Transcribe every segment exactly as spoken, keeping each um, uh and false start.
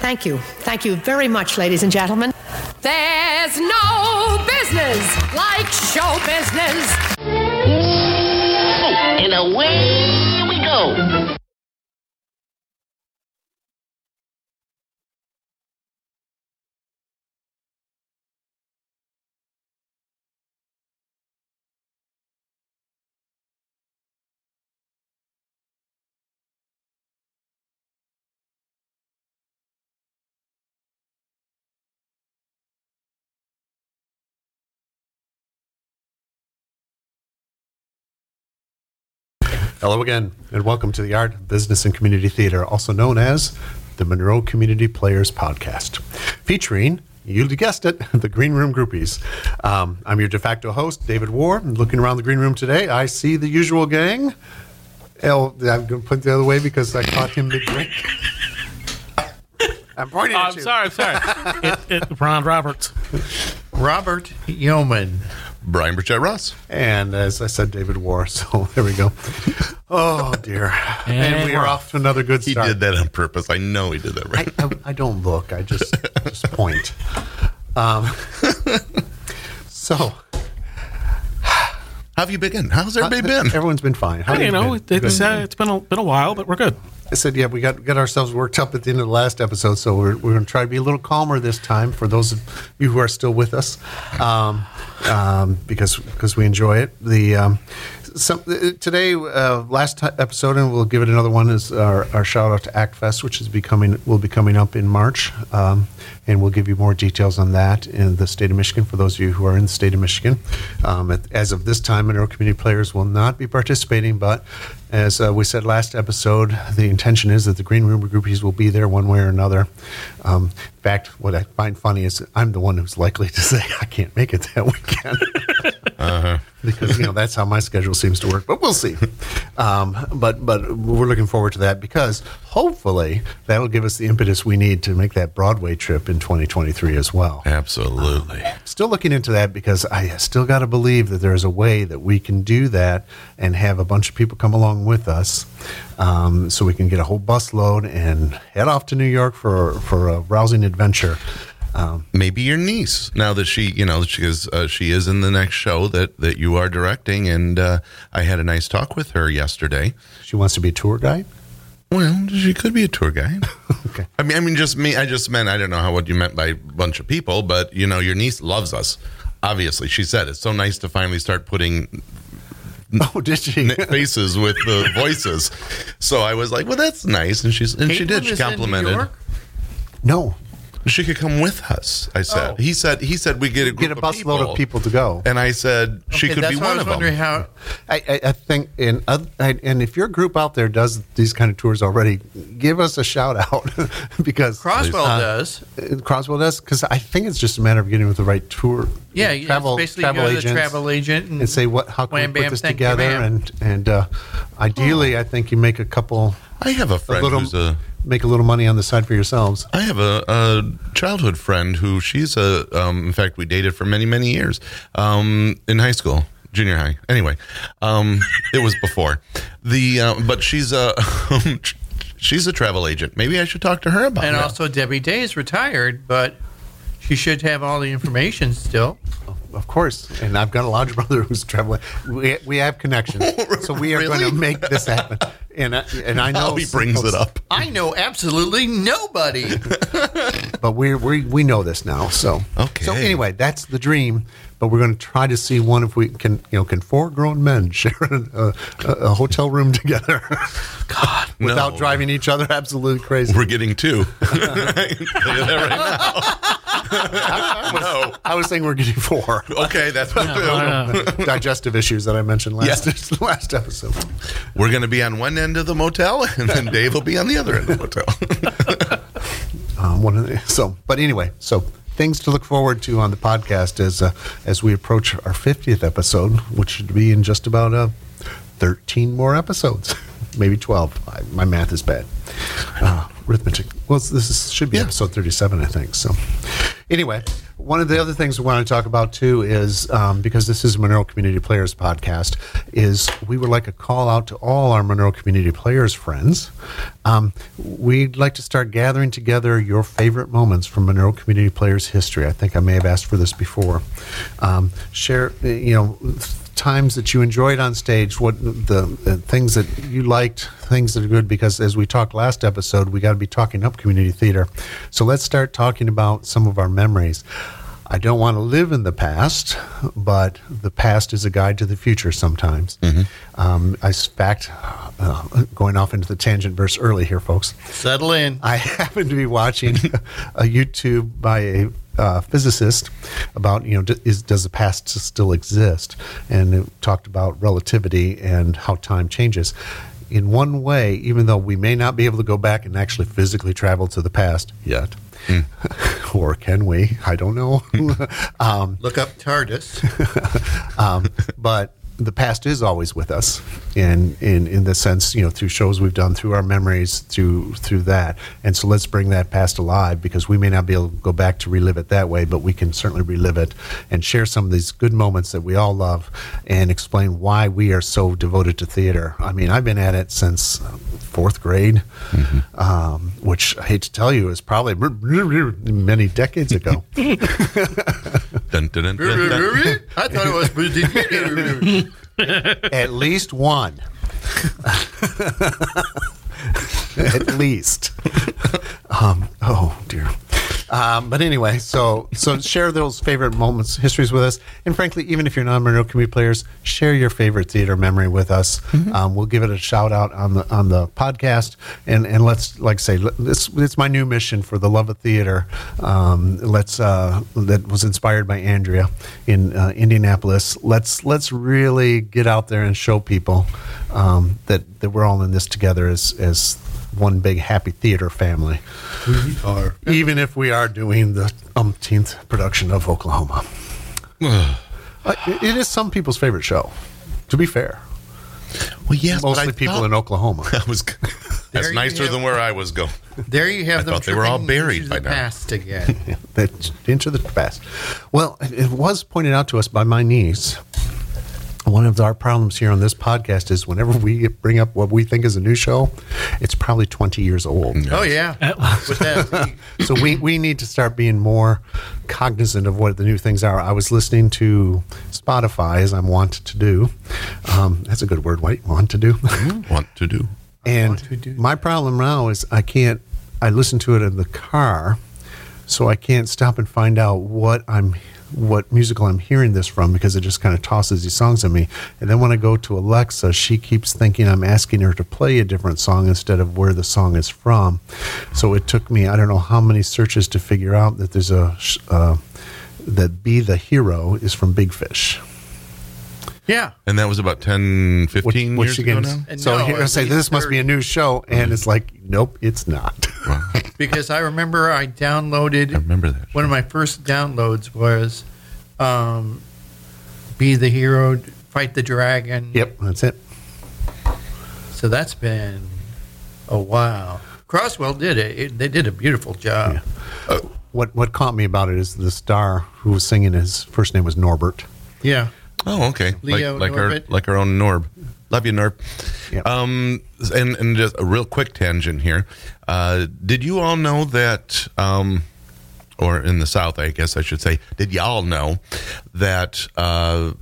Thank you. Thank you very much, ladies and gentlemen. There's no business like show business. And away we go. Hello again, and welcome to the Art, Business, and Community Theater, also known as the Monroe Community Players Podcast, featuring, you guessed it, the Green Room Groupies. Um, I'm your de facto host, David Warr. Looking around the Green Room today, I see the usual gang. El, I'm going to put it the other way because I caught him mid-drink. I'm pointing oh, at I'm you. I'm sorry, I'm sorry. it, it, Ron Roberts. Robert Yeoman. Brian Burchett Ross. And as I said, David Warr. So there we go. Oh, dear. and, and we are off to another good start. He did that on purpose. I know he did that right. I, I, I don't look. I just, just point. Um, so. How have you been? How's everybody been? Everyone's been fine. How I you know. Been? It's, uh, it's been, a, been a while, but we're good. I said, yeah, we got got ourselves worked up at the end of the last episode, so we're, we're going to try to be a little calmer this time for those of you who are still with us, um, um, because because we enjoy it. The um, some, today, uh, last t- episode, and we'll give it another one, is our, our shout-out to Act Fest, which is becoming will be coming up in March, um, and we'll give you more details on that in the state of Michigan, for those of you who are in the state of Michigan. Um, at, as of this time, Monroe Community Players will not be participating, but as uh, we said last episode, the intention is that the Green Room Groupies will be there one way or another. Um, in fact, what I find funny is I'm the one who's likely to say I can't make it that weekend. uh-huh. Because, you know, that's how my schedule seems to work. But we'll see. Um, but but we're looking forward to that because hopefully that'll give us the impetus we need to make that Broadway trip in twenty twenty-three as well. Absolutely. Um, still looking into that because I still got to believe that there is a way that we can do that and have a bunch of people come along with us, um, so we can get a whole bus load and head off to New York for for a rousing adventure. Um, Maybe your niece, now that she, you know, she is uh, she is in the next show that, that you are directing, and uh, I had a nice talk with her yesterday. She wants to be a tour guide? Well, she could be a tour guide. Okay. I mean, I mean, just me. I just meant I don't know how what you meant by a bunch of people, but you know, your niece loves us. Obviously, she said it's so nice to finally start putting. Oh, did she? Faces with the voices. So I was like, well, that's nice, and she's and Caitlin she did. She complimented. No. She could come with us, I said. Oh. He said he said we get a group get a bus of people. load of people to go. And I said okay, she could be one of them. How I, I, I think, and uh, and if your group out there does these kind of tours already, give us a shout out because Croswell uh, does. Croswell does because I think it's just a matter of getting with the right tour. Yeah, you travel, basically travel go to the travel agent and, and say what how can wham, we put bam, this together you, and and uh, ideally oh. I think you make a couple. I have a friend a little, who's a. Make a little money on the side for yourselves. I have a, a childhood friend who she's a, um, in fact, we dated for many, many years um, in high school, junior high. Anyway, um, it was before the, uh, but she's a, she's a travel agent. Maybe I should talk to her about it. And that. Also Debbie Day is retired, but she should have all the information still. Of course, and I've got a large brother who's traveling. We we have connections, so we are really? going to make this happen. And I, and I know he brings it up. I know absolutely nobody, but we we we know this now. So okay. So anyway, that's the dream. But we're going to try to see one if we can. You know, can four grown men share a, a, a hotel room together? God, without no. driving each other absolutely crazy. We're getting two. I, I, was, no. I was saying we're getting four. Okay, that's what no, no, no. Digestive issues that I mentioned last yes. last episode. We're going to be on one end of the motel, and then Dave will be on the other end of the motel. um, one of the, so, but anyway, so things to look forward to on the podcast as uh, as we approach our fiftieth episode, which should be in just about uh, thirteen more episodes, maybe twelve. I, my math is bad. Uh, arithmetic. Well, this is, should be yeah. episode thirty-seven, I think. So. Anyway, one of the other things we want to talk about, too, is, um, because this is Monroe Community Players podcast, is we would like a call out to all our Monroe Community Players friends. Um, we'd like to start gathering together your favorite moments from Monroe Community Players history. I think I may have asked for this before. Um, share, you know, times that you enjoyed on stage, what the, the things that you liked, things that are good, because as we talked last episode, we got to be talking up community theater. So let's start talking about some of our memories. I don't want to live in the past, but the past is a guide to the future sometimes. Mm-hmm. Um, I fact, uh, going off into the tangent verse early here, folks. Settle in. I happen to be watching a YouTube by a uh, physicist about, you know, d- is, does the past still exist? And it talked about relativity and how time changes. In one way, even though we may not be able to go back and actually physically travel to the past yet, Mm. or can we? I don't know. um, Look up TARDIS. um, but the past is always with us, in, in in the sense, you know, through shows we've done, through our memories, through through that. And so let's bring that past alive, because we may not be able to go back to relive it that way, but we can certainly relive it and share some of these good moments that we all love and explain why we are so devoted to theater. I mean, I've been at it since fourth grade, mm-hmm. um, which I hate to tell you is probably many decades ago. Dun, dun, dun, dun, dun. I thought it was... At least one. At least. Um, oh, dear. Um, but anyway, so so share those favorite moments, histories with us. And frankly, even if you're not Monroe Community Players, share your favorite theater memory with us. Mm-hmm. Um, we'll give it a shout out on the on the podcast. And, and let's, like I say, this, it's my new mission for the love of theater. Um, let's uh, that was inspired by Andrea in uh, Indianapolis. Let's let's really get out there and show people um, that that we're all in this together as as. One big happy theater family. We are. Even if we are doing the umpteenth production of Oklahoma. uh, it, it is some people's favorite show, to be fair. Well, yes, mostly but I people in Oklahoma. That was That's nicer have, than where I was going. There you have I them. Thought they were all buried by now. Past again. yeah, into the past. Well, it was pointed out to us by my niece. One of our problems here on this podcast is whenever we bring up what we think is a new show, it's probably twenty years old. Oh, yeah. With that, we, so we, we need to start being more cognizant of what the new things are. I was listening to Spotify, as I'm wont to do. Um, that's a good word, White. Want to do. want to do. And to do my problem now is I can't, I listen to it in the car, so I can't stop and find out what I'm what musical I'm hearing this from, because it just kind of tosses these songs at me. And then when I go to Alexa, she keeps thinking I'm asking her to play a different song instead of where the song is from. So it took me, I don't know how many searches to figure out that there's a, uh, that Be the Hero is from Big Fish. Yeah. And that was about ten, fifteen what, years ago now? And so no, here I say, this must be a new show, and mm-hmm. it's like, nope, it's not. Wow. Because I remember I downloaded... I remember that. One of my first downloads was um, Be the Hero, Fight the Dragon. Yep, that's it. So that's been a while. Croswell did it. it they did a beautiful job. Yeah. Oh. What, what caught me about it is the star who was singing, his first name was Norbert. Yeah. Oh, okay. Leo like, like our like our own Norb. Love you, Norb. Yep. Um, and and just a real quick tangent here. Uh, did you all know that, um, or in the South, I guess I should say, did y'all know that uh,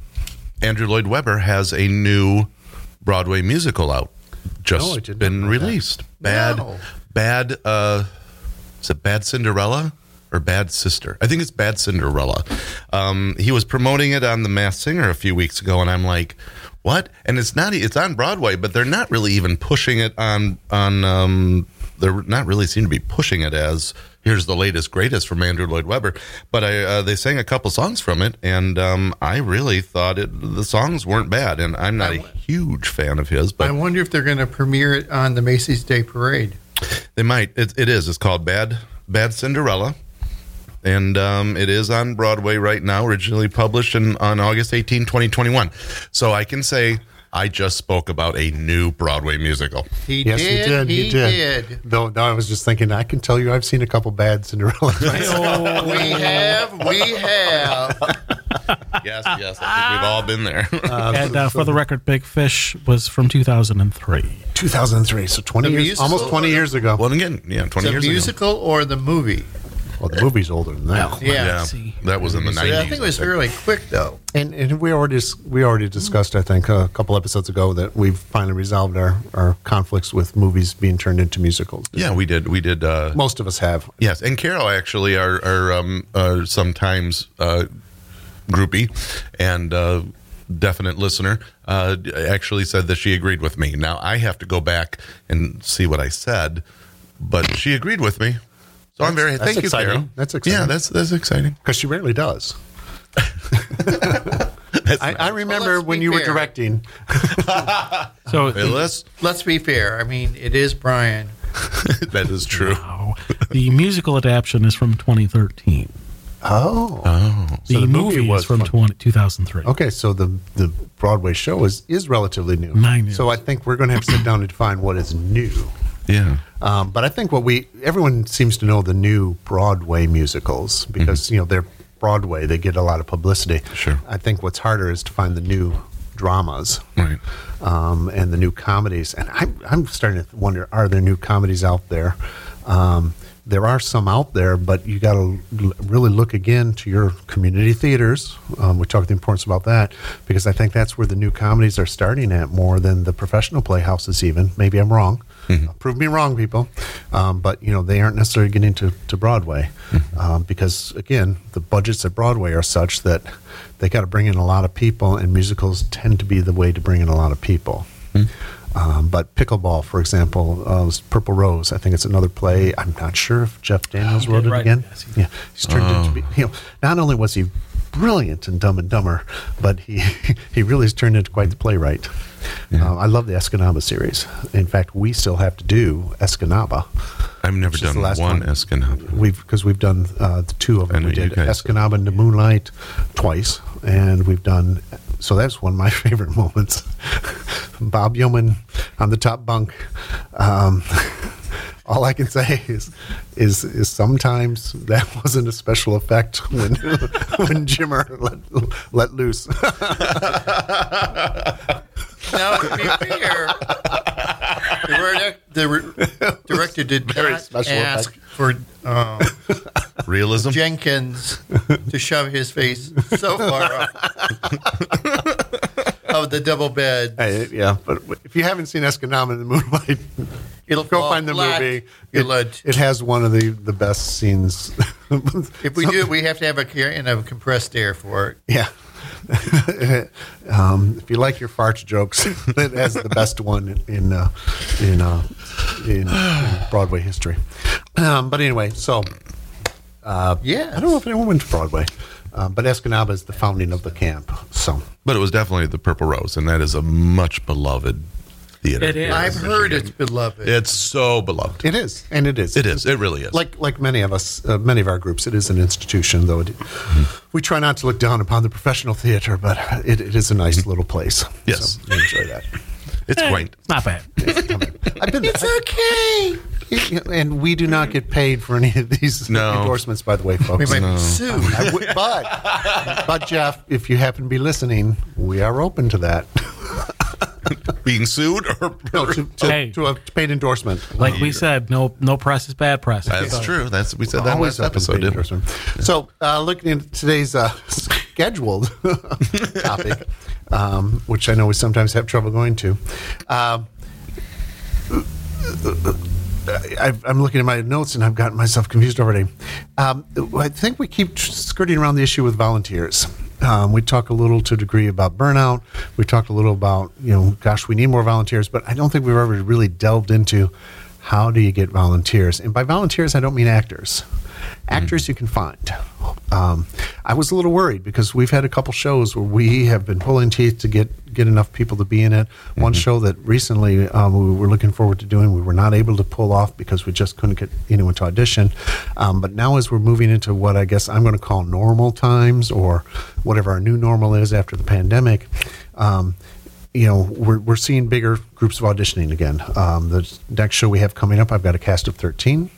Andrew Lloyd Webber has a new Broadway musical out? Just no, been released. That. Bad, no. bad. Uh, is it Bad Cinderella? Or Bad Sister. I think it's Bad Cinderella. Um, he was promoting it on The Masked Singer a few weeks ago, and I'm like, what? And it's not. It's on Broadway, but they're not really even pushing it on. on um, they're not really seem to be pushing it as here's the latest greatest from Andrew Lloyd Webber. But I, uh, they sang a couple songs from it, and um, I really thought it. The songs weren't bad, and I'm not I, a huge fan of his. But I wonder if they're going to premiere it on the Macy's Day Parade. They might. It, it is. It's called Bad Bad Cinderella. And um, it is on Broadway right now, originally published in, on August eighteenth, twenty twenty-one. So I can say I just spoke about a new Broadway musical. He yes, did. He did. He, he did. did. No, no, I was just thinking, I can tell you I've seen a couple Bad Cinderella. Oh, we have. We have. Yes, yes. I think we've all been there. Uh, and uh, for the record, Big Fish was from two thousand three. two thousand three, so twenty years, almost twenty years ago. Well, again, yeah, twenty years ago. The musical or the movie? Well, the movie's older than that. Yeah, yeah. That was in the nineties. I think it was fairly quick, though. And, and we already we already discussed, I think, a couple episodes ago that we've finally resolved our, our conflicts with movies being turned into musicals. Yeah, we did. We did. Uh, Most of us have. Yes, and Carol actually are, are, um, are sometimes uh, groupie and uh, definite listener. Uh, actually said that she agreed with me. Now I have to go back and see what I said, but she agreed with me. So I'm very thank you, Carol. That's exciting. Yeah, that's that's exciting because she rarely does. I, I remember well, when you fair. were directing. So hey, let's let's be fair. I mean, it is Brian. That is true. Wow. The musical adaptation is from twenty thirteen. Oh, oh. The, so the movie, movie was from twenty, two thousand three. Okay, so the, the Broadway show is, is relatively new. Nine years. So I think we're going to have to sit down and define what is new. Yeah, um, but I think what we everyone seems to know the new Broadway musicals because mm-hmm. you know they're Broadway, they get a lot of publicity. Sure, I think what's harder is to find the new dramas, right, um, and the new comedies. And I'm I'm starting to wonder: are there new comedies out there? Um, There are some out there, but you got to really look again to your community theaters. Um, we talked the importance about that because I think that's where the new comedies are starting at more than the professional playhouses even. Maybe I'm wrong. Mm-hmm. Uh, prove me wrong, people. Um, but, you know, they aren't necessarily getting to, to Broadway mm-hmm. um, because, again, the budgets at Broadway are such that they got to bring in a lot of people, and musicals tend to be the way to bring in a lot of people. Mm-hmm. Um, but Pickleball, for example, uh, was Purple Rose. I think it's another play. I'm not sure if Jeff Daniels oh, wrote it right. again. Yes, he yeah, he's turned oh. into be, you know, not only was he brilliant in Dumb and Dumber, but he he really has turned into quite the playwright. Yeah. Uh, I love the Escanaba series. In fact, we still have to do Escanaba. I've never done the last one, one. Escanaba. We've because we've done uh, the two of them. We did Escanaba in the Moonlight twice, and we've done. So that's one of my favorite moments. Bob Yeoman on the top bunk. Um, all I can say is, is is sometimes that wasn't a special effect when when Jimmer let let loose. Now, to be fair, the, the director did not ask effect. for um, realism. Jenkins to shove his face so far up of the double bed. Hey, yeah, but if you haven't seen Escanaba in the Moonlight, it'll go find the flat. movie. It, it has one of the, the best scenes. If we do, we have to have a and a compressed air for it. Yeah. um, if you like your fart jokes, it has the best one in uh, in, uh, in, in Broadway history. Um, but anyway, so uh, yeah, I don't know if anyone went to Broadway, uh, but Escanaba is the founding of the camp. So, but it was definitely the Purple Rose, and that is a much beloved theater. It is. I've heard it's beloved. It's so beloved. It is, and it is. It is. It really is. Like like many of us, uh, many of our groups, it is an institution. Though it, mm-hmm. we try not to look down upon the professional theater, but it, it is a nice little place. Yes, so enjoy that. It's quaint. It's not bad. It's, not bad. I've been, it's okay. It, and we do not get paid for any of these no. endorsements, by the way, folks. We might no. sue. I would, but, but, Jeff, if you happen to be listening, we are open to that. Being sued or no, to, to, hey, to a paid endorsement. Like we said, no no press is bad press. That's so, true. That's we said that last episode. Yeah. So uh, looking at today's uh, scheduled topic, um, which I know we sometimes have trouble going to. Uh, I've, I'm looking at my notes and I've gotten myself confused already. Um, I think we keep skirting around the issue with volunteers. Um, we talk a little to a degree about burnout. We talked a little about, you know, gosh, we need more volunteers, but I don't think we've ever really delved into how do you get volunteers. And by volunteers, I don't mean actors. Actors mm. you can find. Um, I was a little worried because we've had a couple shows where we have been pulling teeth to get, get enough people to be in it. Mm-hmm. One show that recently um, we were looking forward to doing, we were not able to pull off because we just couldn't get anyone to audition. Um, but now as we're moving into what I guess I'm going to call normal times or whatever our new normal is after the pandemic, um, you know, we're we're seeing bigger groups of auditioning again. Um, the next show we have coming up, I've got a cast of thirteen.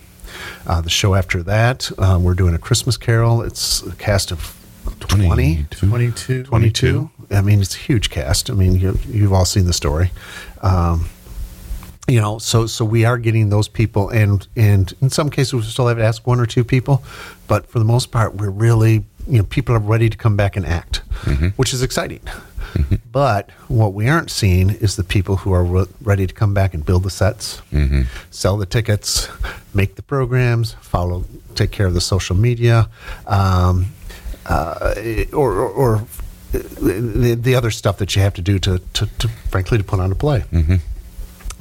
Uh, the show after that, um, we're doing A Christmas Carol. It's a cast of twenty, twenty-two. twenty-two. twenty-two. I mean, it's a huge cast. I mean, you, you've all seen the story. Um, you know, so so we are getting those people, and, and in some cases we still have to ask one or two people, but for the most part, we're really, you know, people are ready to come back and act, mm-hmm. which is exciting. Mm-hmm. But what we aren't seeing is the people who are re- ready to come back and build the sets, mm-hmm. sell the tickets, make the programs, follow, take care of the social media, um, uh, or, or, or the, the other stuff that you have to do to, to, to frankly, to put on a play. Mm-hmm.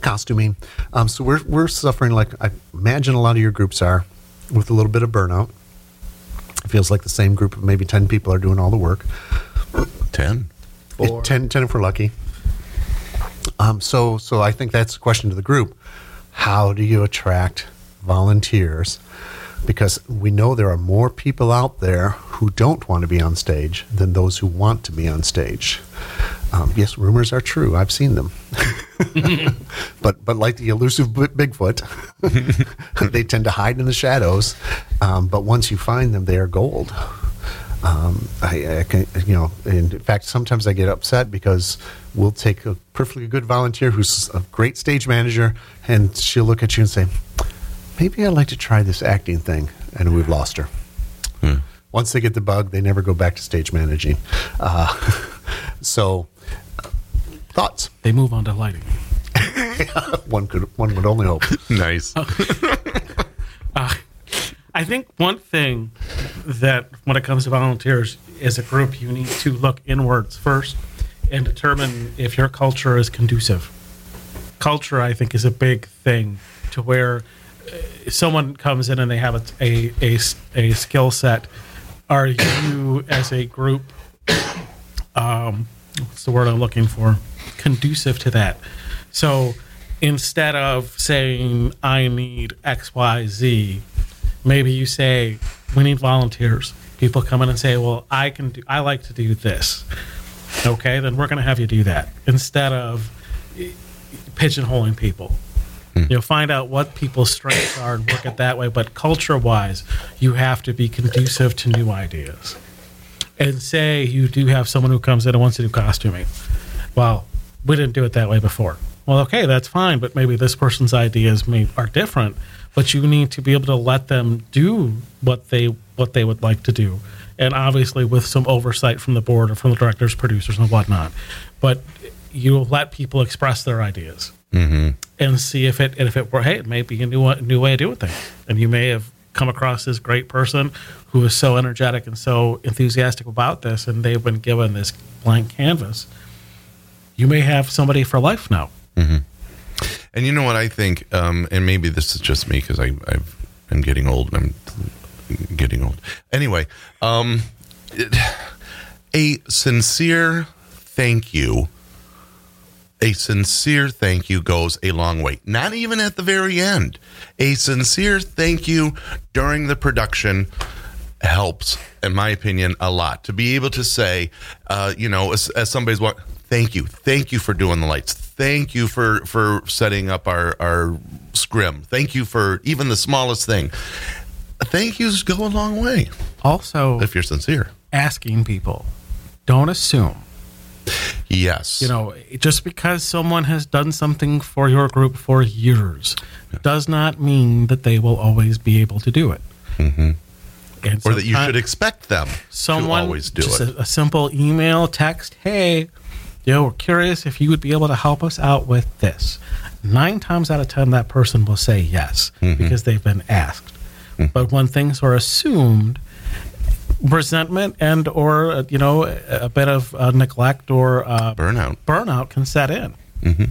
Costuming. Um, so we're we're suffering, like I imagine a lot of your groups are, with a little bit of burnout. It feels like the same group of maybe ten people are doing all the work. ten? It, ten, ten if we're lucky. Um, so, so I think that's a question to the group. How do you attract volunteers? Because we know there are more people out there who don't want to be on stage than those who want to be on stage. Um, yes, rumors are true. I've seen them. but but like the elusive Bigfoot, they tend to hide in the shadows. Um, but once you find them, they are gold. Um, I, I can, you know, in fact, sometimes I get upset because we'll take a perfectly good volunteer who's a great stage manager, and she'll look at you and say, maybe I'd like to try this acting thing, and we've lost her. Hmm. Once they get the bug, they never go back to stage managing. Uh, so, uh, thoughts? They move on to lighting. one could, one would only hope. Nice. uh, I think one thing that when it comes to volunteers as a group, you need to look inwards first and determine if your culture is conducive. Culture, I think, is a big thing to where someone comes in and they have a a, a, a skill set. Are you as a group, um, what's the word I'm looking for? Conducive to that. So instead of saying, I need X, Y, Z, maybe you say, we need volunteers. People come in and say, well, I can do, I like to do this. Okay, then we're going to have you do that. Instead of pigeonholing people. Hmm. You'll find out what people's strengths are and work it that way. But culture-wise, you have to be conducive to new ideas. And say you do have someone who comes in and wants to do costuming. Well, we didn't do it that way before. Well, okay, that's fine, but maybe this person's ideas may, are different. But you need to be able to let them do what they what they would like to do. And obviously with some oversight from the board or from the directors, producers, and whatnot. But you let people express their ideas mm-hmm. and see if it and if it were, hey, it may be a new, new way of doing things. And you may have come across this great person who is so energetic and so enthusiastic about this, and they've been given this blank canvas. You may have somebody for life now. Mm-hmm. And you know what I think, um, and maybe this is just me because I I've, I'm getting old and I'm getting old. Anyway, um, it, a sincere thank you, a sincere thank you goes a long way. Not even at the very end. A sincere thank you during the production helps, in my opinion, a lot. To be able to say, uh, you know, as, as somebody's walking, thank you. Thank you for doing the lights. Thank you for, for setting up our, our scrim. Thank you for even the smallest thing. Thank yous go a long way. Also, if you're sincere. Asking people. Don't assume. Yes. You know, just because someone has done something for your group for years yeah. does not mean that they will always be able to do it. Mm-hmm. And or that you should expect them someone, to always do just it. A, a simple email, text, hey, you know, we're curious if you would be able to help us out with this. Nine times out of ten, that person will say yes mm-hmm. because they've been asked. Mm-hmm. But when things are assumed, resentment and or, uh, you know, a bit of uh, neglect or uh, burnout burnout can set in. Mm-hmm.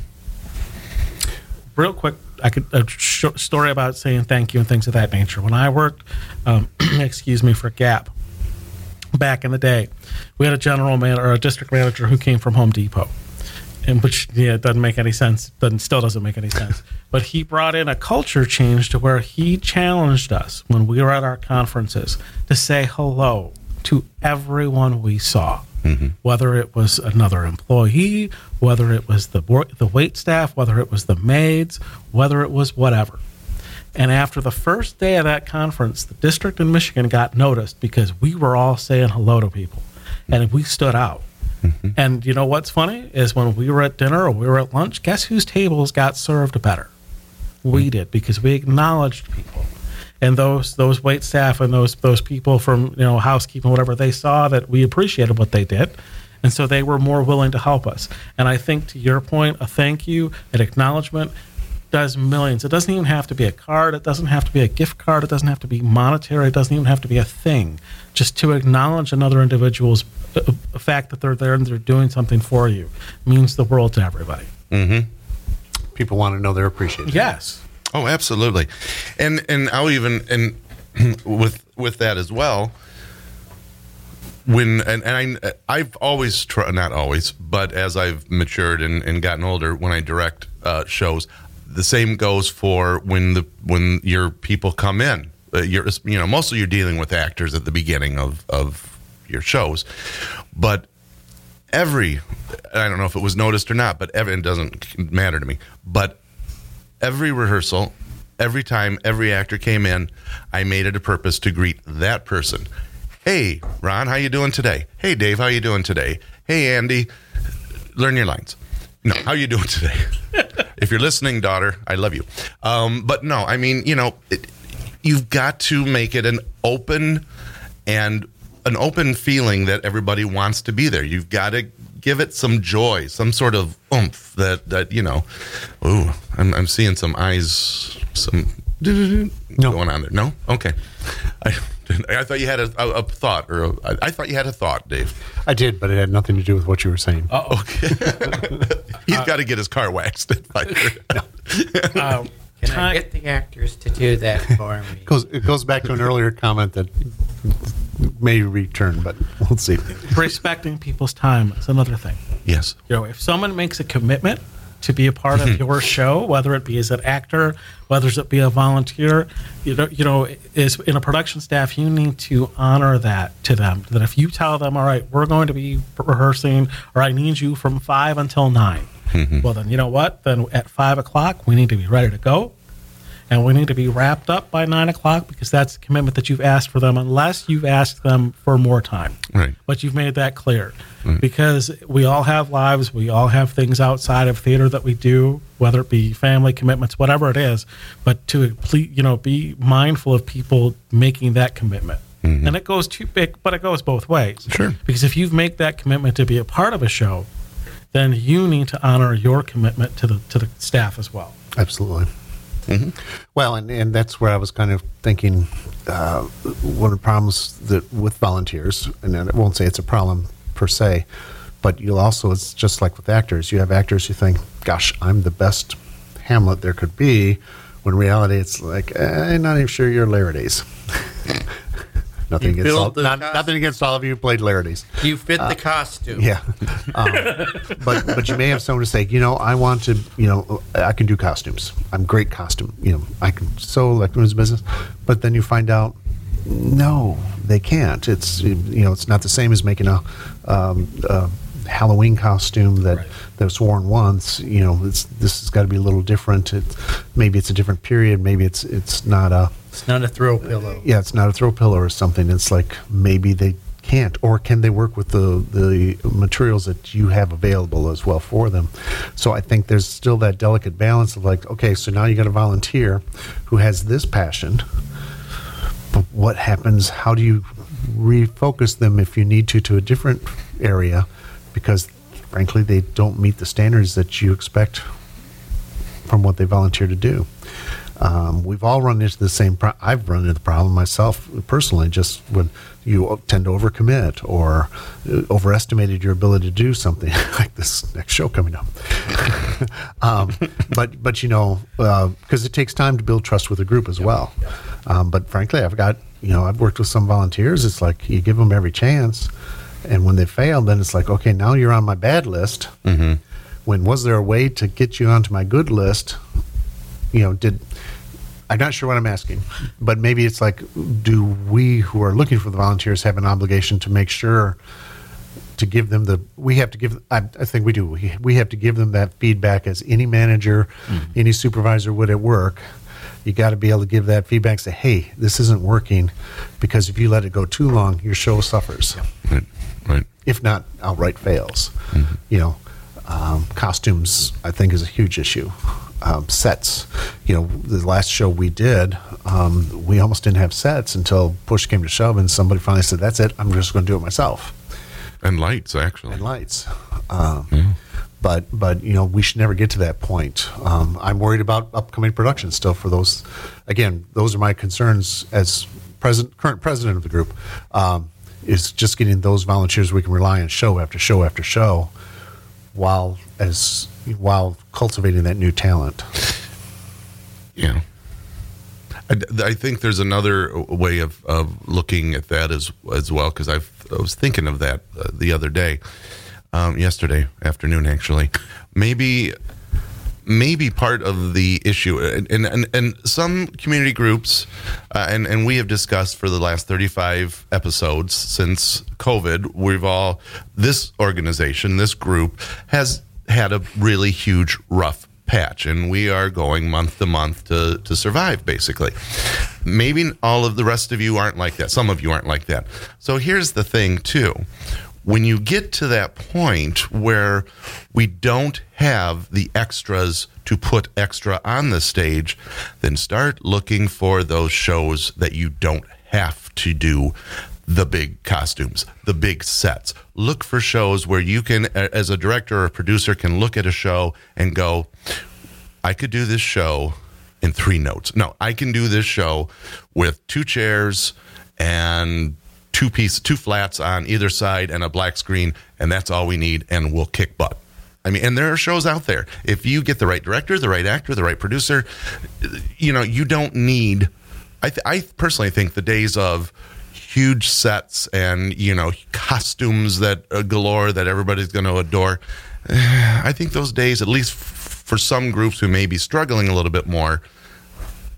Real quick, I could a short story about saying thank you and things of that nature. When I worked, um, excuse me, for Gap. Back in the day, we had a general manager or a district manager who came from Home Depot, and which yeah doesn't make any sense. Doesn't still doesn't make any sense. But he brought in a culture change to where he challenged us when we were at our conferences to say hello to everyone we saw. mm-hmm. whether it was another employee, whether it was the the wait staff, whether it was the maids, whether it was whatever. And after the first day of that conference, the district in Michigan got noticed because we were all saying hello to people, and we stood out. Mm-hmm. And you know what's funny is when we were at dinner or we were at lunch, guess whose tables got served better? We did, because we acknowledged people. And those those wait staff and those those people from, you know, housekeeping, whatever, they saw that we appreciated what they did. And so they were more willing to help us. And I think, to your point, a thank you, an acknowledgement does millions. It doesn't even have to be a card. It doesn't have to be a gift card. It doesn't have to be monetary. It doesn't even have to be a thing. Just to acknowledge another individual's uh, fact that they're there and they're doing something for you means the world to everybody. Mm-hmm. People want to know they're appreciated. Yes. Oh, absolutely. And and I'll even, and with with that as well, when, and, and I, I've always, tr- not always, but as I've matured and, and gotten older, when I direct uh, shows, the same goes for when the when your people come in. Uh, you're, you know, mostly you're dealing with actors at the beginning of, of your shows, but every, I don't know if it was noticed or not, but every, it doesn't matter to me, but every rehearsal, every time every actor came in, I made it a purpose to greet that person. Hey, Ron, how you doing today? Hey, Dave, how you doing today? Hey, Andy, learn your lines. No, how you doing today? If you're listening, daughter, I love you. Um, but no, I mean, you know, it, you've got to make it an open and an open feeling that everybody wants to be there. You've got to give it some joy, some sort of oomph that, that you know, ooh, I'm, I'm seeing some eyes, some no. going on there. No? Okay. I, I thought you had a, a, a thought, or a, I thought you had a thought, Dave. I did, but it had nothing to do with what you were saying. Oh, okay. He's uh, got to get his car waxed. No. um, Can I get the actors to do that for me? It goes, it goes back to an earlier comment that may return, but we'll see. Respecting people's time is another thing. Yes. You know, if someone makes a commitment to be a part of your show, whether it be as an actor, whether it be a volunteer, you know, you know, is in a production staff, you need to honor that to them. That if you tell them, all right, we're going to be rehearsing, or I need you from five until nine. Mm-hmm. Well, then, you know what? Then at five o'clock, we need to be ready to go, and we need to be wrapped up by nine o'clock, because that's the commitment that you've asked for them, unless you've asked them for more time. Right. But you've made that clear, right. Because we all have lives. We all have things outside of theater that we do, whether it be family commitments, whatever it is. But to you know, be mindful of people making that commitment. Mm-hmm. And it goes too big, but it goes both ways. Sure. Because if you've made that commitment to be a part of a show, then you need to honor your commitment to the to the staff as well. Absolutely. Mm-hmm. Well, and, and that's where I was kind of thinking uh, one of the problems that with volunteers, and I won't say it's a problem per se, but you'll also, it's just like with actors. You have actors who think, gosh, I'm the best Hamlet there could be, when in reality it's like, eh, I'm not even sure you're Laertes. Nothing against, all, not, nothing against all of you who played Laertes. You fit uh, the costume. Yeah. Um, but but you may have someone to say, you know, I want to, you know, I can do costumes. I'm great costume. You know, I can sew, like women's business. But then you find out, no, they can't. It's, you know, it's not the same as making a, um, a Halloween costume that, right. that was worn once. You know, it's, this has got to be a little different. It's, maybe it's a different period. Maybe it's it's not a... It's not a throw pillow. Yeah, it's not a throw pillow or something. It's like maybe they can't, or can they work with the, the materials that you have available as well for them? So I think there's still that delicate balance of like, okay, so now you got a volunteer who has this passion, but what happens? How do you refocus them if you need to to a different area? Because frankly, they don't meet the standards that you expect from what they volunteer to do. Um, we've all run into the same pro- I've run into the problem myself personally, just when you tend to overcommit or overestimated your ability to do something like this next show coming up. um, but, but you know, because uh, it takes time to build trust with a group as well. Um, but frankly, I've got, you know, I've worked with some volunteers. It's like you give them every chance, and when they fail, then it's like, okay, now you're on my bad list. Mm-hmm. When was there a way to get you onto my good list? You know, did I'm not sure what I'm asking, but maybe it's like, do we who are looking for the volunteers have an obligation to make sure to give them the, we have to give, I, I think we do, we, we have to give them that feedback as any manager, mm-hmm. any supervisor would at work. You got to be able to give that feedback, say, hey, this isn't working, because if you let it go too long, your show suffers. Right, right. If not, outright fails. Mm-hmm. You know, um, costumes, I think, is a huge issue. Um, sets, you know, the last show we did, um, we almost didn't have sets until push came to shove, and somebody finally said, that's it, I'm just going to do it myself. And lights, actually. And lights. Um, yeah. But, but you know, we should never get to that point. Um, I'm worried about upcoming productions still for those. Again, those are my concerns as present, current president of the group, um, is just getting those volunteers we can rely on show after show after show while as while cultivating that new talent. Yeah. I, I think there's another way of, of looking at that as as well, because I was thinking of that uh, the other day. Um, yesterday afternoon, actually, maybe, maybe part of the issue, and and, and some community groups, uh, and and we have discussed for the last thirty-five episodes since COVID, we've all this organization, this group has had a really huge rough patch, and we are going month to month to to survive, basically. Maybe all of the rest of you aren't like that. Some of you aren't like that. So here's the thing, too. When you get to that point where we don't have the extras to put extra on the stage, then start looking for those shows that you don't have to do the big costumes, the big sets. Look for shows where you can, as a director or a producer, can look at a show and go, I could do this show in three notes. No, I can do this show with two chairs and two piece, two flats on either side and a black screen, and that's all we need, and we'll kick butt. I mean, and there are shows out there. If you get the right director, the right actor, the right producer, you know, you don't need, I, th- I personally think the days of huge sets and, you know, costumes that uh, galore that everybody's going to adore, I think those days, at least f- for some groups who may be struggling a little bit more,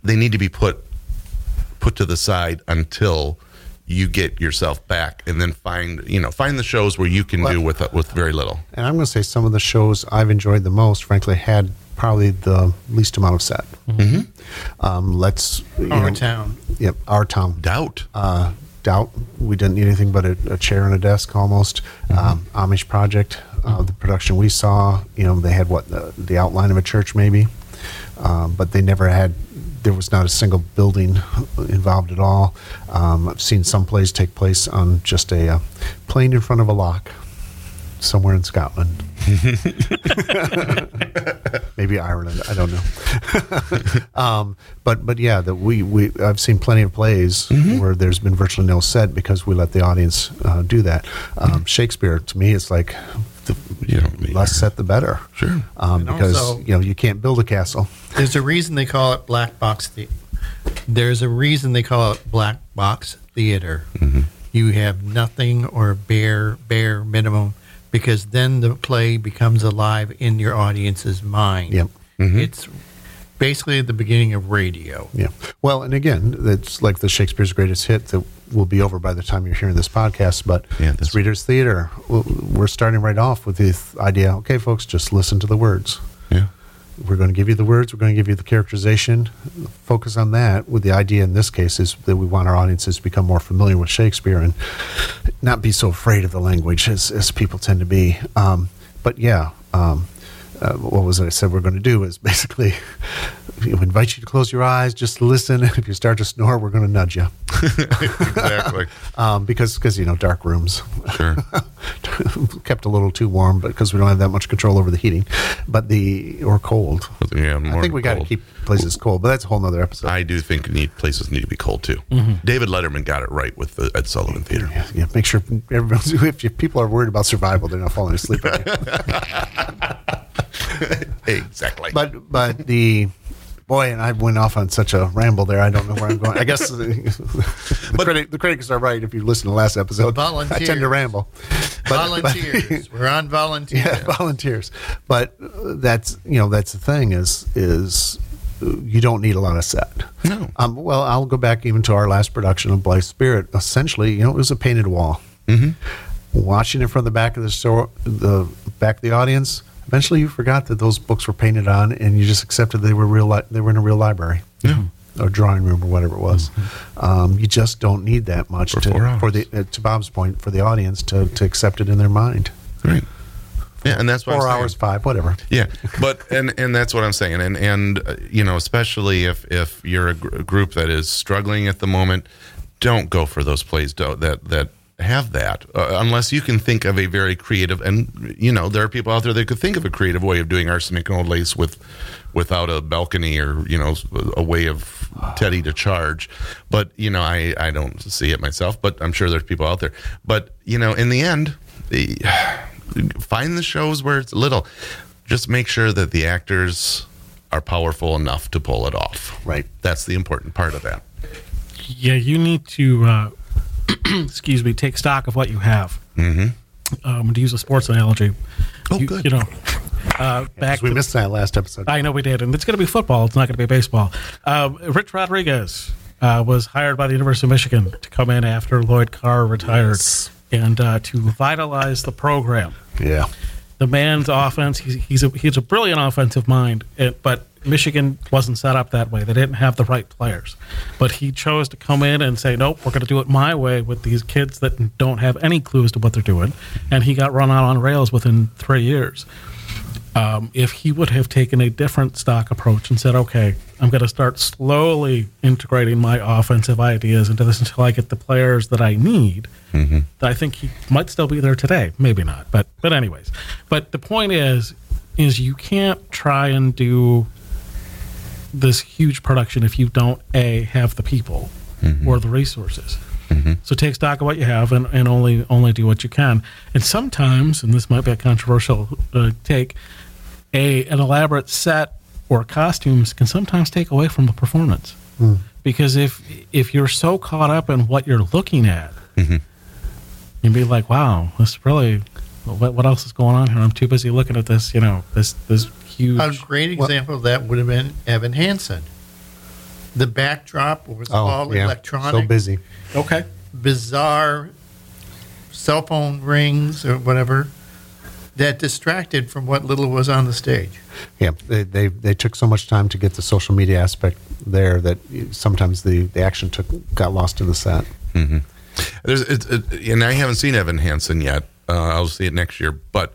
they need to be put put to the side until you get yourself back, and then find, you know, find the shows where you can well, do with with very little. And I'm going to say some of the shows I've enjoyed the most, frankly, had probably the least amount of set. Mm-hmm. Um, let's Our know, Town. Yep, Our Town. Doubt. Uh, Doubt. We didn't need anything but a, a chair and a desk almost. Mm-hmm. Um, Amish Project, uh, mm-hmm. the production we saw, you know, they had what, the, the outline of a church maybe, um, but they never had. There was not a single building involved at all. Um, I've seen some plays take place on just a uh, plane in front of a lock somewhere in Scotland. Maybe Ireland, I don't know. um, but but yeah, that we, we I've seen plenty of plays mm-hmm. where there's been virtually no set because we let the audience uh, do that. Um, Shakespeare, to me, is like the you know, less set the better. Sure, um, because also, you know you can't build a castle. There's a reason they call it black box theater. There's a reason they call it black box theater. Mm-hmm. You have nothing or bare bare minimum. Because then the play becomes alive in your audience's mind. Yep. Mm-hmm. It's basically the beginning of radio. Yeah. Well, and again, it's like the Shakespeare's Greatest Hit that will be over by the time you're hearing this podcast, but yeah, it's Reader's Theater. We're starting right off with this idea, okay, folks, just listen to the words. Yeah. We're going to give you the words. We're going to give you the characterization. Focus on that with the idea in this case is that we want our audiences to become more familiar with Shakespeare and not be so afraid of the language as, as people tend to be. Um, but yeah, um, uh, what was it I said we're going to do is basically we invite you to close your eyes, just listen. If you start to snore, we're going to nudge you. Exactly. um, because, because, you know, dark rooms. Sure. Kept a little too warm, but because we don't have that much control over the heating, but the or cold. Yeah, more I think we got to keep places cold, but that's a whole nother episode. I do think need, places need to be cold too. Mm-hmm. David Letterman got it right with the Ed Sullivan Theater. Yeah, yeah, make sure everyone's if you, people are worried about survival, they're not falling asleep. Exactly. But but the. Boy, and I went off on such a ramble there. I don't know where I'm going. I guess the, the, but, critic, the critics are right if you listen to the last episode. I tend to ramble. But, volunteers. But, We're on volunteers. Yeah, volunteers. But that's, you know, that's the thing is is you don't need a lot of set. No. Um, well, I'll go back even to our last production of Blythe Spirit. Essentially, you know, it was a painted wall. Mm-hmm. watching it from the back of the store, the back of the audience. Eventually, you forgot that those books were painted on, and you just accepted they were real. Li- they were in a real library, yeah, or drawing room, or whatever it was. Mm-hmm. Um, you just don't need that much for to, for the uh, to Bob's point, for the audience to, to accept it in their mind. Right. Yeah, and that's what four I'm hours, five, whatever. Yeah, but and, and that's what I'm saying, and and uh, you know, especially if if you're a, gr- a group that is struggling at the moment, don't go for those plays don't, that that have that uh, unless you can think of a very creative, and you know, there are people out there that could think of a creative way of doing Arsenic and Old Lace with without a balcony or you know a way of Teddy to charge. But you know, I I don't see it myself, but I'm sure there's people out there. But you know, in the end. The, find the shows where it's little. Just make sure that the actors are powerful enough to pull it off. Right. That's the important part of that. Yeah, you need to, uh, excuse me, take stock of what you have. Mm-hmm. Um, to use a sports analogy. Oh, you, good. You know, uh, back yeah, we to, missed that last episode. I know we did, and it's going to be football. It's not going to be baseball. Uh, Rich Rodriguez uh, was hired by the University of Michigan to come in after Lloyd Carr retired. Yes. And uh, to vitalize the program. Yeah. The man's offense, he's, he's, a, he's a brilliant offensive mind, it, but Michigan wasn't set up that way. They didn't have the right players. But he chose to come in and say, nope, we're going to do it my way with these kids that don't have any clues to what they're doing. And he got run out on rails within three years. Um, if he would have taken a different stock approach and said, okay, I'm going to start slowly integrating my offensive ideas into this until I get the players that I need, mm-hmm. I think he might still be there today. Maybe not, but but anyways. But the point is, is you can't try and do this huge production if you don't, A, have the people mm-hmm. or the resources. Mm-hmm. So take stock of what you have and, and only only do what you can. And sometimes, and this might be a controversial uh, take, a an elaborate set or costumes can sometimes take away from the performance. Mm. Because if if you're so caught up in what you're looking at, mm-hmm. you'd be like, wow, this really, what, what else is going on here? I'm too busy looking at this, you know, this, this huge. A great example what? of that would have been Evan Hansen. The backdrop was oh, all yeah. electronic. So busy. Okay. Bizarre cell phone rings or whatever that distracted from what little was on the stage. Yeah, they they, they took so much time to get the social media aspect there that sometimes the, the action took got lost in the set. Mm-hmm. There's, it's, it, and I haven't seen Evan Hansen yet. Uh, I'll see it next year. But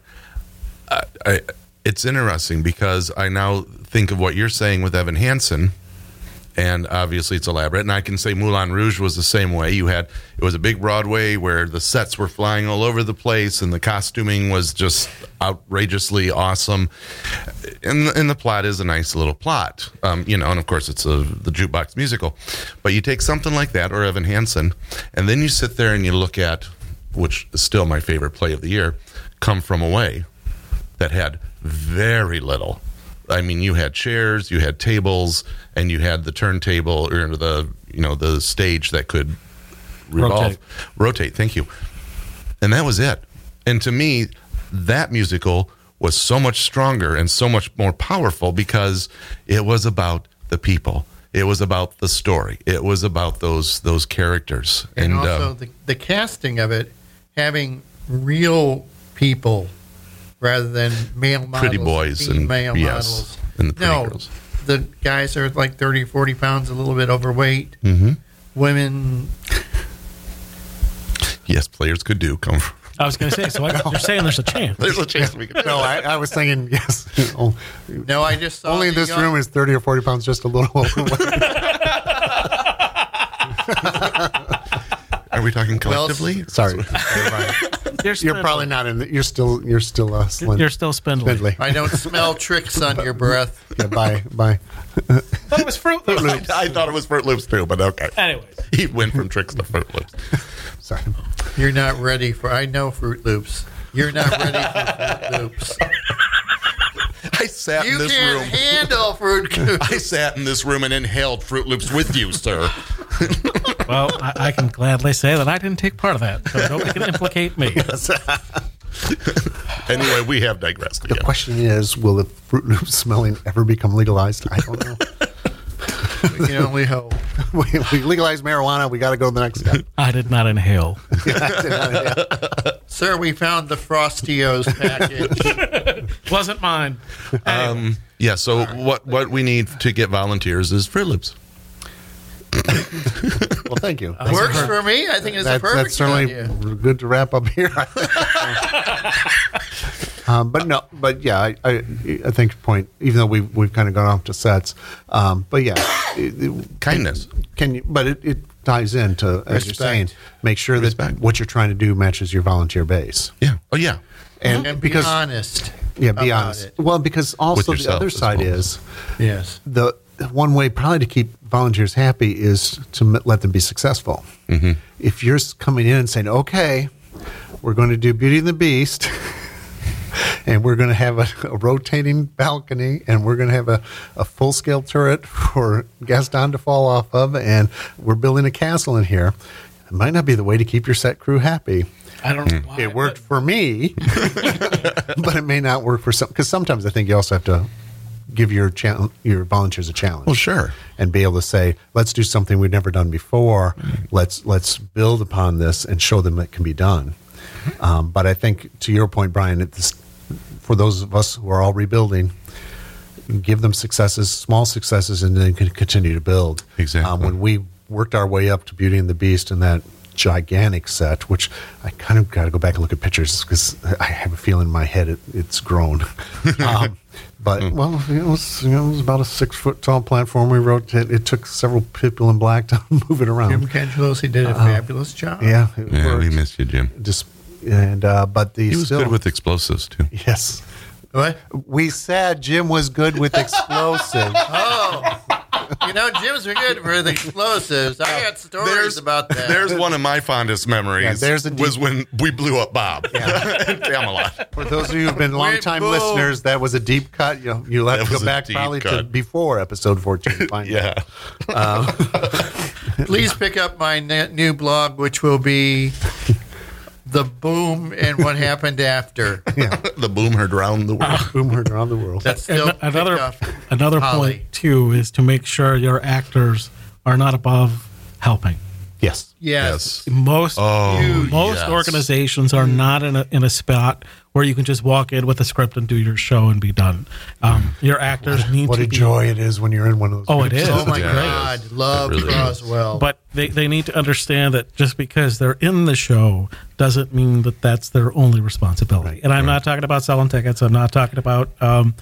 I, I, it's interesting because I now think of what you're saying with Evan Hansen. And obviously it's elaborate. And I can say Moulin Rouge was the same way. You had, it was a big Broadway where the sets were flying all over the place and the costuming was just outrageously awesome. And, and the plot is a nice little plot. Um, you know, and of course it's a, the jukebox musical. But you take something like that or Evan Hansen, and then you sit there and you look at, which is still my favorite play of the year, Come From Away, that had very little. I mean, you had chairs, you had tables, and you had the turntable or the you know the stage that could revolve, rotate. rotate. Thank you, and that was it. And to me, that musical was so much stronger and so much more powerful because it was about the people. It was about the story. It was about those those characters, and, and also uh, the, the casting of it, having real people. Rather than male models, pretty boys and male yes, models. And the pretty no, girls. The guys are like thirty, forty pounds, a little bit overweight. Mm-hmm. Women. Yes, players could do come from. I was going to say, so I, you're saying there's a chance. There's a chance we could. No, I, I was thinking, yes. Oh, no, I just saw. Only in this young... room is thirty or forty pounds, just a little overweight. Are we talking collectively? Well, sorry. You're probably not in the, you're still you're still uh, slend- you're still spindly. spindly. I don't smell tricks on your breath. Yeah, bye bye. I thought it was Fruit Loops. Loops. I, I thought it was Fruit Loops too, but okay. Anyways, he went from tricks to Fruit Loops. Sorry, you're not ready for. I know Fruit Loops. You're not ready for Fruit Loops. I sat you in this can't room. Handle Fruit Loops. I sat in this room and inhaled Fruit Loops with you, sir. Well, I, I can gladly say that I didn't take part of that, so nobody can implicate me. Yes. Anyway, we have digressed again. The question is, will the Fruit Loop smelling ever become legalized? I don't know. We can only hope. we, we legalize marijuana. We got to go to the next step. I did not inhale. Yeah, I did not inhale. Sir, we found the Frostios package. Wasn't mine. Um, yeah, so right. what, what we need to get volunteers is Fruit Loops. Well, thank you. That's Works for me. I think it's that, a perfect That's certainly idea. Good to wrap up here. um, but no, but yeah, I, I, I think your point. Even though we've we've kind of gone off to sets, um, but yeah, it, it, kindness. Can you? But it, it ties into as you're saying. Make sure that Respect. what you're trying to do matches your volunteer base. Yeah. Oh yeah. And, and because, be honest. Yeah, be honest. It. Well, because also yourself, the other side well. is yes the. One way probably to keep volunteers happy is to let them be successful. Mm-hmm. If you're coming in and saying, okay, we're going to do Beauty and the Beast, and we're going to have a, a rotating balcony, and we're going to have a, a full-scale turret for Gaston to fall off of, and we're building a castle in here, it might not be the way to keep your set crew happy. I don't know why. It worked but- for me, but it may not work for some, because sometimes I think you also have to give your cha- your volunteers a challenge. Well, sure. And be able to say, let's do something we've never done before. Mm-hmm. Let's let's build upon this and show them it can be done. Um, but I think, to your point, Brian, it's, for those of us who are all rebuilding, give them successes, small successes, and then can continue to build. Exactly. Um, when we worked our way up to Beauty and the Beast and that gigantic set, which I kind of got to go back and look at pictures because I have a feeling in my head it, it's grown. Um, but, well, it was, you know, it was about a six-foot-tall platform we rotated. It took several people in black to move it around. Jim Cangelosi did a uh, fabulous job. Yeah, it yeah worked. We missed you, Jim. Just, and uh, but the He was still, good with explosives, too. Yes. What? We said Jim was good with explosives. Oh. You know, Jim's were good for the explosives. I got stories there's, about that. There's one of my fondest memories yeah, deep- was when we blew up Bob. Yeah. Damn a lot. For those of you who've been longtime listeners, that was a deep cut. You know, you'll have to go back probably cut. to before episode fourteen. To find yeah. Um, Please pick up my new blog, which will be The Boom and What Happened After. Yeah. The Boom Heard Around the World. Uh, boom Heard Around the World. That's still and, another another Holly. point, too, is to make sure your actors are not above helping. Yes. Yes. yes. Most oh, most yes. organizations are not in a in a spot where you can just walk in with a script and do your show and be done. Um, your actors what, need what to What a be, joy it is when you're in one of those Oh, groups. It is. Oh, my yeah. God. Love really Croswell. Is. But they, they need to understand that just because they're in the show doesn't mean that that's their only responsibility. Right. And I'm right. not talking about selling tickets. I'm not talking about um,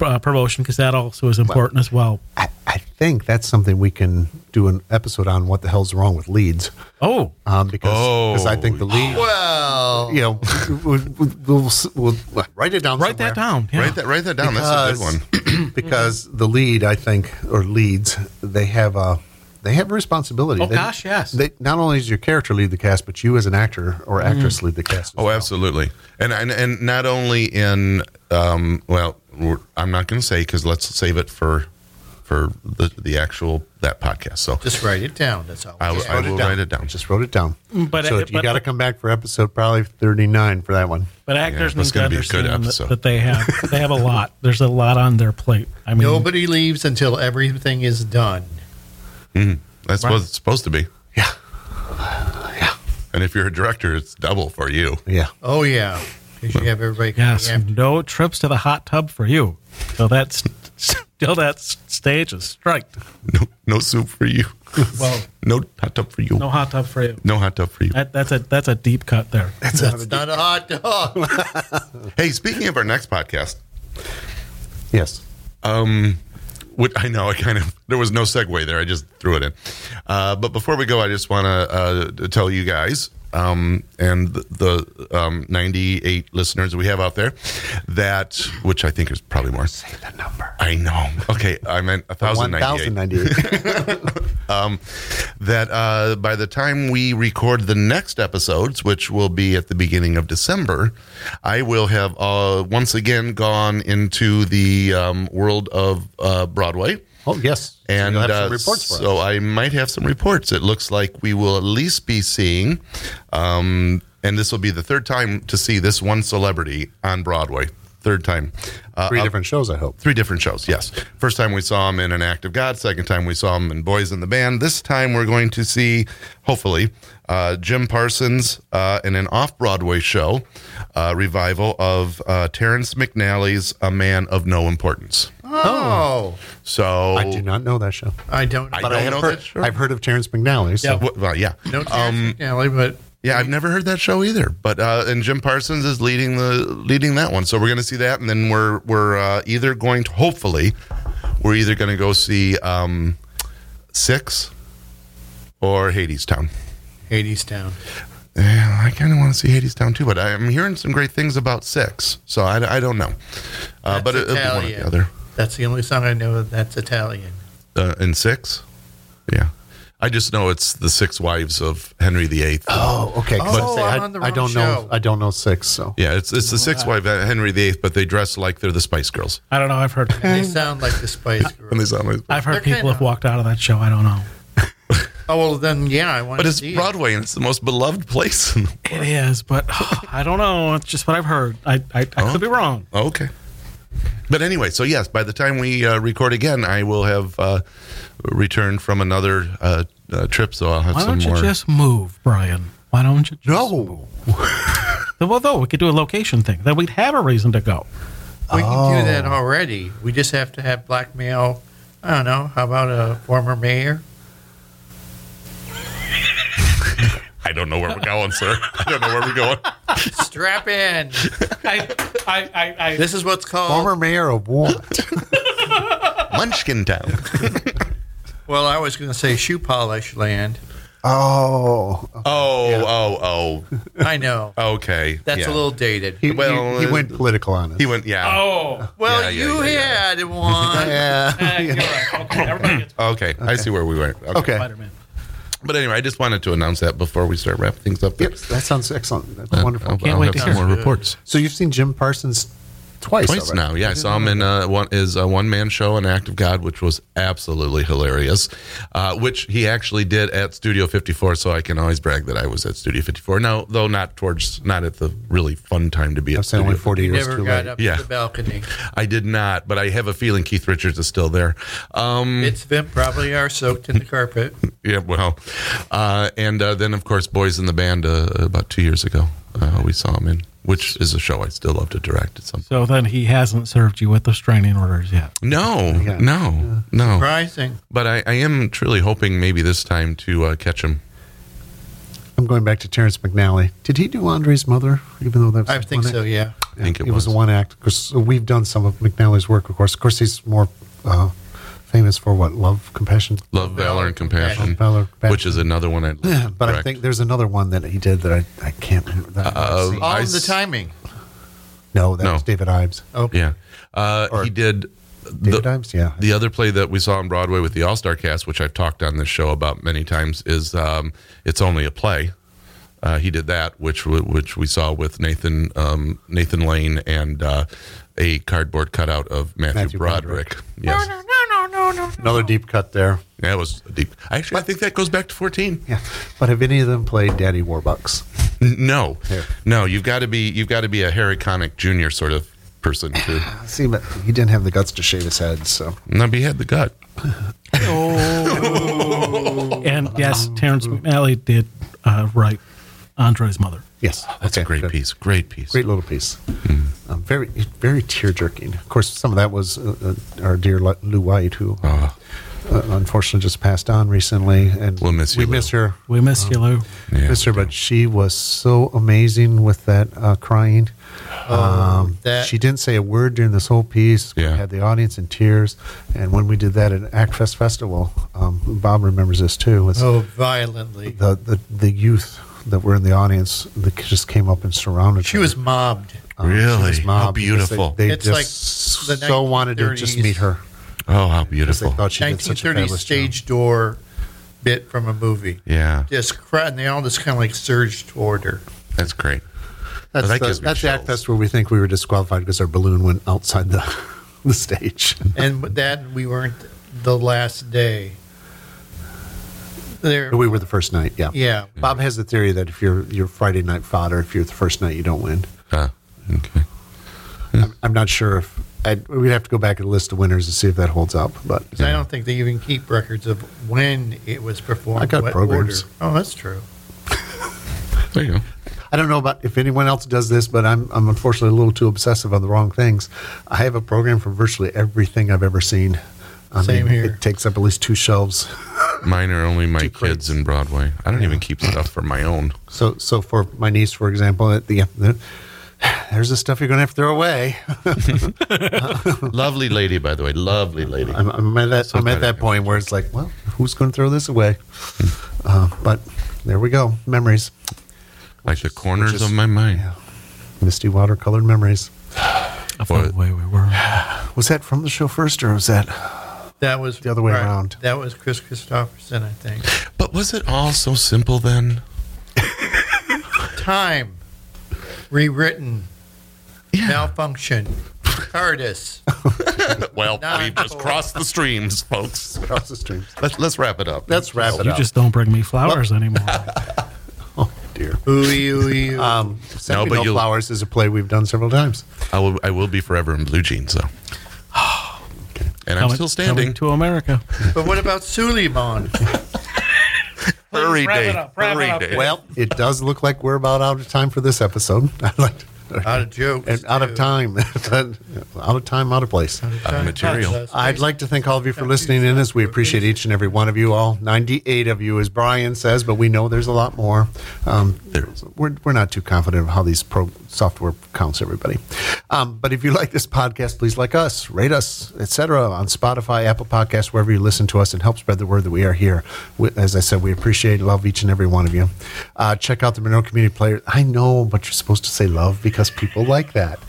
uh, promotion, because that also is important well, as well. I, I think that's something we can do an episode on, what the hell's wrong with leads. Oh. Um, because oh. because I think the lead. Well. You know, we'll, we'll We'll write it down. Write somewhere. that down. Yeah. Write that. Write that down. Because, that's a good one. Because the lead, I think, or leads, they have a they have a responsibility. Oh they, gosh, yes. They, not only does your character lead the cast, but you as an actor or actress mm. lead the cast. As oh, well. absolutely. And, and and not only in um, well, I'm not going to say, because let's save it for for the the actual that podcast. So just write it down. That's all. I, I will it write it down. Just wrote it down. But so it, you got to come back for episode probably thirty-nine for that one. But actors yeah, need to understand that, that they have they have a lot. There's a lot on their plate. I mean, nobody leaves until everything is done. Mm, that's right. What it's supposed to be. Yeah, yeah. And if you're a director, it's double for you. Yeah. Oh yeah. Because you have everybody. Yes. After. No trips to the hot tub for you. So that's still that stage is striked. No, no soup for you. Well, no hot tub for you. No hot tub for you. No hot tub for you. That, that's a that's a deep cut there. That's, that's a not a hot dog. Hey, speaking of our next podcast, yes. Um, what, I know I kind of there was no segue there. I just threw it in. Uh, but before we go, I just want to uh, tell you guys um, and the, the um, ninety-eight listeners we have out there that, which I think is probably more. Say the number. I know. Okay, I meant one thousand ninety-eight. Um, that uh, by the time we record the next episodes, which will be at the beginning of December, I will have uh, once again gone into the um, world of uh, Broadway. Oh, yes. And so, uh, so I might have some reports. It looks like we will at least be seeing, um, and this will be the third time to see this one celebrity on Broadway. Third time. Uh, three different uh, shows, I hope. Three different shows, yes. First time we saw him in An Act of God. Second time we saw him in Boys in the Band. This time we're going to see, hopefully, uh, Jim Parsons uh, in an off-Broadway show, uh, revival of uh, Terrence McNally's A Man of No Importance. Oh. oh. So I do not know that show. I don't. But I don't I have know heard, that show. I've heard of Terrence McNally. So. Yeah. Well, yeah. No Terrence um, McNally, but... Yeah, I've never heard that show either. But uh, and Jim Parsons is leading the leading that one, so we're going to see that, and then we're we're uh, either going to hopefully we're either going to go see um, Six or Hadestown. Hadestown. Yeah, I kind of want to see Hadestown too, but I'm hearing some great things about Six, so I, I don't know. Uh, but it, it'll be one or the other. That's the only song I know that's Italian. Uh, and Six, yeah. I just know it's the Six Wives of Henry the Eighth. Oh, okay. But oh, I'm on the wrong I don't show. know. I don't know Six. So yeah, it's it's the Six Wives of Henry the Eighth, but they dress like they're the Spice Girls. I don't know. I've heard they sound like the Spice Girls. And they sound like I've heard they're people kinda... have walked out of that show. I don't know. Oh well, then yeah, I want. But to it's see Broadway, it. and it's the most beloved place in the world. It is, but oh, I don't know. It's just what I've heard. I I, I oh. could be wrong. Oh, okay. But anyway, so yes, by the time we uh, record again, I will have uh, returned from another uh, uh, trip, so I'll have Why some more. Why don't you just move, Brian? Why don't you just No. Well, though, we could do a location thing. Then we'd have a reason to go. We oh. can do that already. We just have to have blackmail. I don't know. How about a former mayor? I don't know where we're going, sir. I don't know where we're going. Strap in. I, I, I, I, this is what's called... Former mayor of what? Munchkin Town. Well, I was going to say shoe polish land. Oh. Okay. Oh, yeah. oh, oh. I know. Okay. That's yeah. a little dated. He, well, he, he went political on us. He went, yeah. Oh. Well, yeah, you yeah, yeah, had yeah. one. Yeah. Uh, you're right. Okay, everybody gets one. Okay. okay, I see where we went. Okay. okay. Spider-Man. But anyway, I just wanted to announce that before we start wrapping things up. Yep, that sounds excellent. That's uh, wonderful. I can't I'll wait to hear more reports. So you've seen Jim Parsons twice, twice now. Yeah, I, I saw him in uh, one is a one man show, An Act of God, which was absolutely hilarious. Uh, which he actually did at Studio fifty-four, so I can always brag that I was at Studio fifty-four. Now, though, not towards not at the really fun time to be at Studio fifty-four. Forty years too late. Up yeah. to the balcony. I did not, but I have a feeling Keith Richards is still there. Um, it's them probably are soaked in the carpet. Yeah, well, uh, and uh, then, of course, Boys in the Band uh, about two years ago, uh, we saw him in, which is a show I still love to direct at some point. So then he hasn't served you with the restraining orders yet? No, yeah. no, yeah. no. Surprising. But I, I am truly hoping maybe this time to uh, catch him. I'm going back to Terrence McNally. Did he do Andre's Mother? Even though that was I think so, yeah. yeah. I think it, it was. It was a one act. Because we've done some of McNally's work, of course. Of course, he's more... Uh, famous for what? Love, Compassion? Love, Valor, and Compassion. Valor, which is another one I love. Yeah, but correct. I think there's another one that he did that I, I can't remember. That uh, All I, the Timing. No, that no. was David Ives. Okay. Yeah. Uh, he did... David the, Ives, yeah. The other play that we saw on Broadway with the All-Star cast, which I've talked on this show about many times, is um, It's Only a Play. Uh, he did that, which which we saw with Nathan um, Nathan Lane and uh, a cardboard cutout of Matthew, Matthew Broderick. Broderick. Yes. No, no, no. No, no, no. Another deep cut there. Yeah, it was deep. Actually, but, I think that goes back to fourteen. Yeah, but have any of them played Daddy Warbucks? No, Here. no. You've got to be you've got to be a Harry Connick Junior sort of person too. See, but he didn't have the guts to shave his head, so no, but he had the gut. Oh, and yes, Terrence McNally did uh, write Andre's Mother. Yes, oh, that's okay, a great good. piece. Great piece. Great little piece. Mm. Um, very, very tear jerking. Of course, some of that was uh, uh, our dear Lou White, who uh, uh, unfortunately just passed on recently, and we'll miss you, we Lou. miss her. We miss um, you, Lou. Yeah, miss her, but she was so amazing with that uh, crying. Um, that. She didn't say a word during this whole piece. Yeah. We had the audience in tears, and when we did that at Act Fest Festival, um, Bob remembers this too. Was oh, violently the the, the youth. That were in the audience that just came up and surrounded she her. She was mobbed. Um, really? She was mobbed. How beautiful. They, they it's just like the so wanted to just meet her. Oh, how beautiful. They thought she did such a fabulous stage job. Door bit from a movie. Yeah. Just cry, and they all just kind of like surged toward her. That's great. That's, well, that the, that's the Act Fest where we think we were disqualified because our balloon went outside the, the stage. And that we weren't the last day. There. We were the first night, yeah. Yeah. Bob has the theory that if you're, you're Friday night fodder, if you're the first night, you don't win. Ah, okay. Yeah. I'm not sure if I'd, we'd have to go back and list the winners and see if that holds up. But yeah. I don't think they even keep records of when it was performed. I got what programs. Order. Oh, that's true. There you go. I don't know about if anyone else does this, but I'm I'm unfortunately a little too obsessive on the wrong things. I have a program for virtually everything I've ever seen. I Same mean, here. It takes up at least two shelves. Mine are only my kids and Broadway. I don't yeah. even keep stuff for my own. So, so for my niece, for example, at the, the there's the stuff you're going to have to throw away. Lovely lady, by the way. Lovely lady. I'm, I'm at that, so I'm at that point where it's like, well, who's going to throw this away? uh, but there we go. Memories. Like the corners is, of my mind. Yeah. Misty watercolored memories. Of the way we were. Was that from the show first, or was that... That was the other way right. around. That was Chris Christopherson, I think. But was it all so simple then? Time, rewritten, yeah. malfunction, TARDIS. Well, we've just crossed the streams, folks. Cross the streams. Let's let's wrap it up. Let's wrap it you up. You just don't bring me flowers well, anymore. Oh dear. Ooh, ooh, ooh. Um, no, but no flowers is a play we've done several times. I will. I will be forever in blue jeans, though. And coming, I'm still standing to America. But what about Suleiman? Hurry, Dave. Hurry, Dave. Well, it does look like we're about out of time for this episode. Out of jokes. And out of time. Out of time, out of place. Out of time, material. I'd like to thank all of you for listening in as we appreciate each and every one of you all. ninety-eight of you, as Brian says, but we know there's a lot more. Um, we're, we're not too confident of how these pro software counts everybody. Um, but if you like this podcast, please like us, rate us, et cetera on Spotify, Apple Podcasts, wherever you listen to us, and help spread the word that we are here. We, as I said, we appreciate and love each and every one of you. Uh, check out the Monroe Community Players. I know, but you're supposed to say love because Because people like that.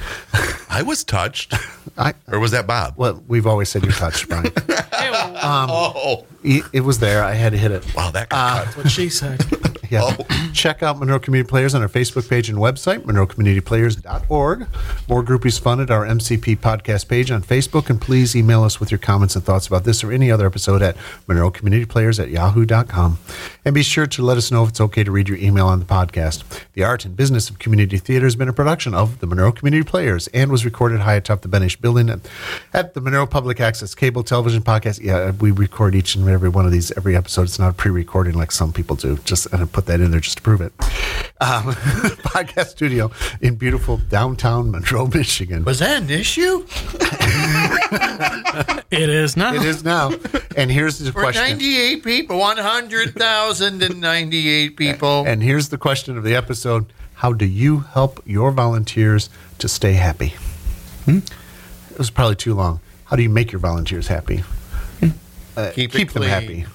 I was touched. I, or was that Bob? Well, we've always said you're touched, Brian. um, oh. It, it was there. I had to hit it. Wow, that got uh, cut. That's what she said. Yeah. Oh. Check out Monroe Community Players on our Facebook page and website, monroe community players dot org. More Groupies Fun at our M C P podcast page on Facebook. And please email us with your comments and thoughts about this or any other episode at monroe community players at yahoo dot com. And be sure to let us know if it's okay to read your email on the podcast. The Art and Business of Community Theater has been a production of the Monroe Community Players and was recorded high atop the Benish building at, at the Monroe Public Access Cable Television Podcast. Yeah, we record each and every one of these every episode. It's not a pre-recording like some people do. Just and I put that in there just to prove it. Um, podcast studio in beautiful downtown Monroe, Michigan. Was that an issue? It is now. It is now. And here's the For question. ninety-eight people, one hundred thousand ninety-eight people. And here's the question of the episode. How do you help your volunteers to stay happy? Hmm? It was probably too long. How do you make your volunteers happy? Hmm. Uh, keep keep them happy.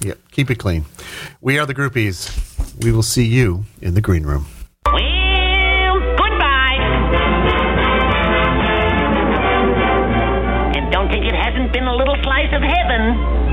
Yeah, keep it clean. We are the Groupies. We will see you in the green room. Well, goodbye. And don't think it hasn't been a little slice of heaven.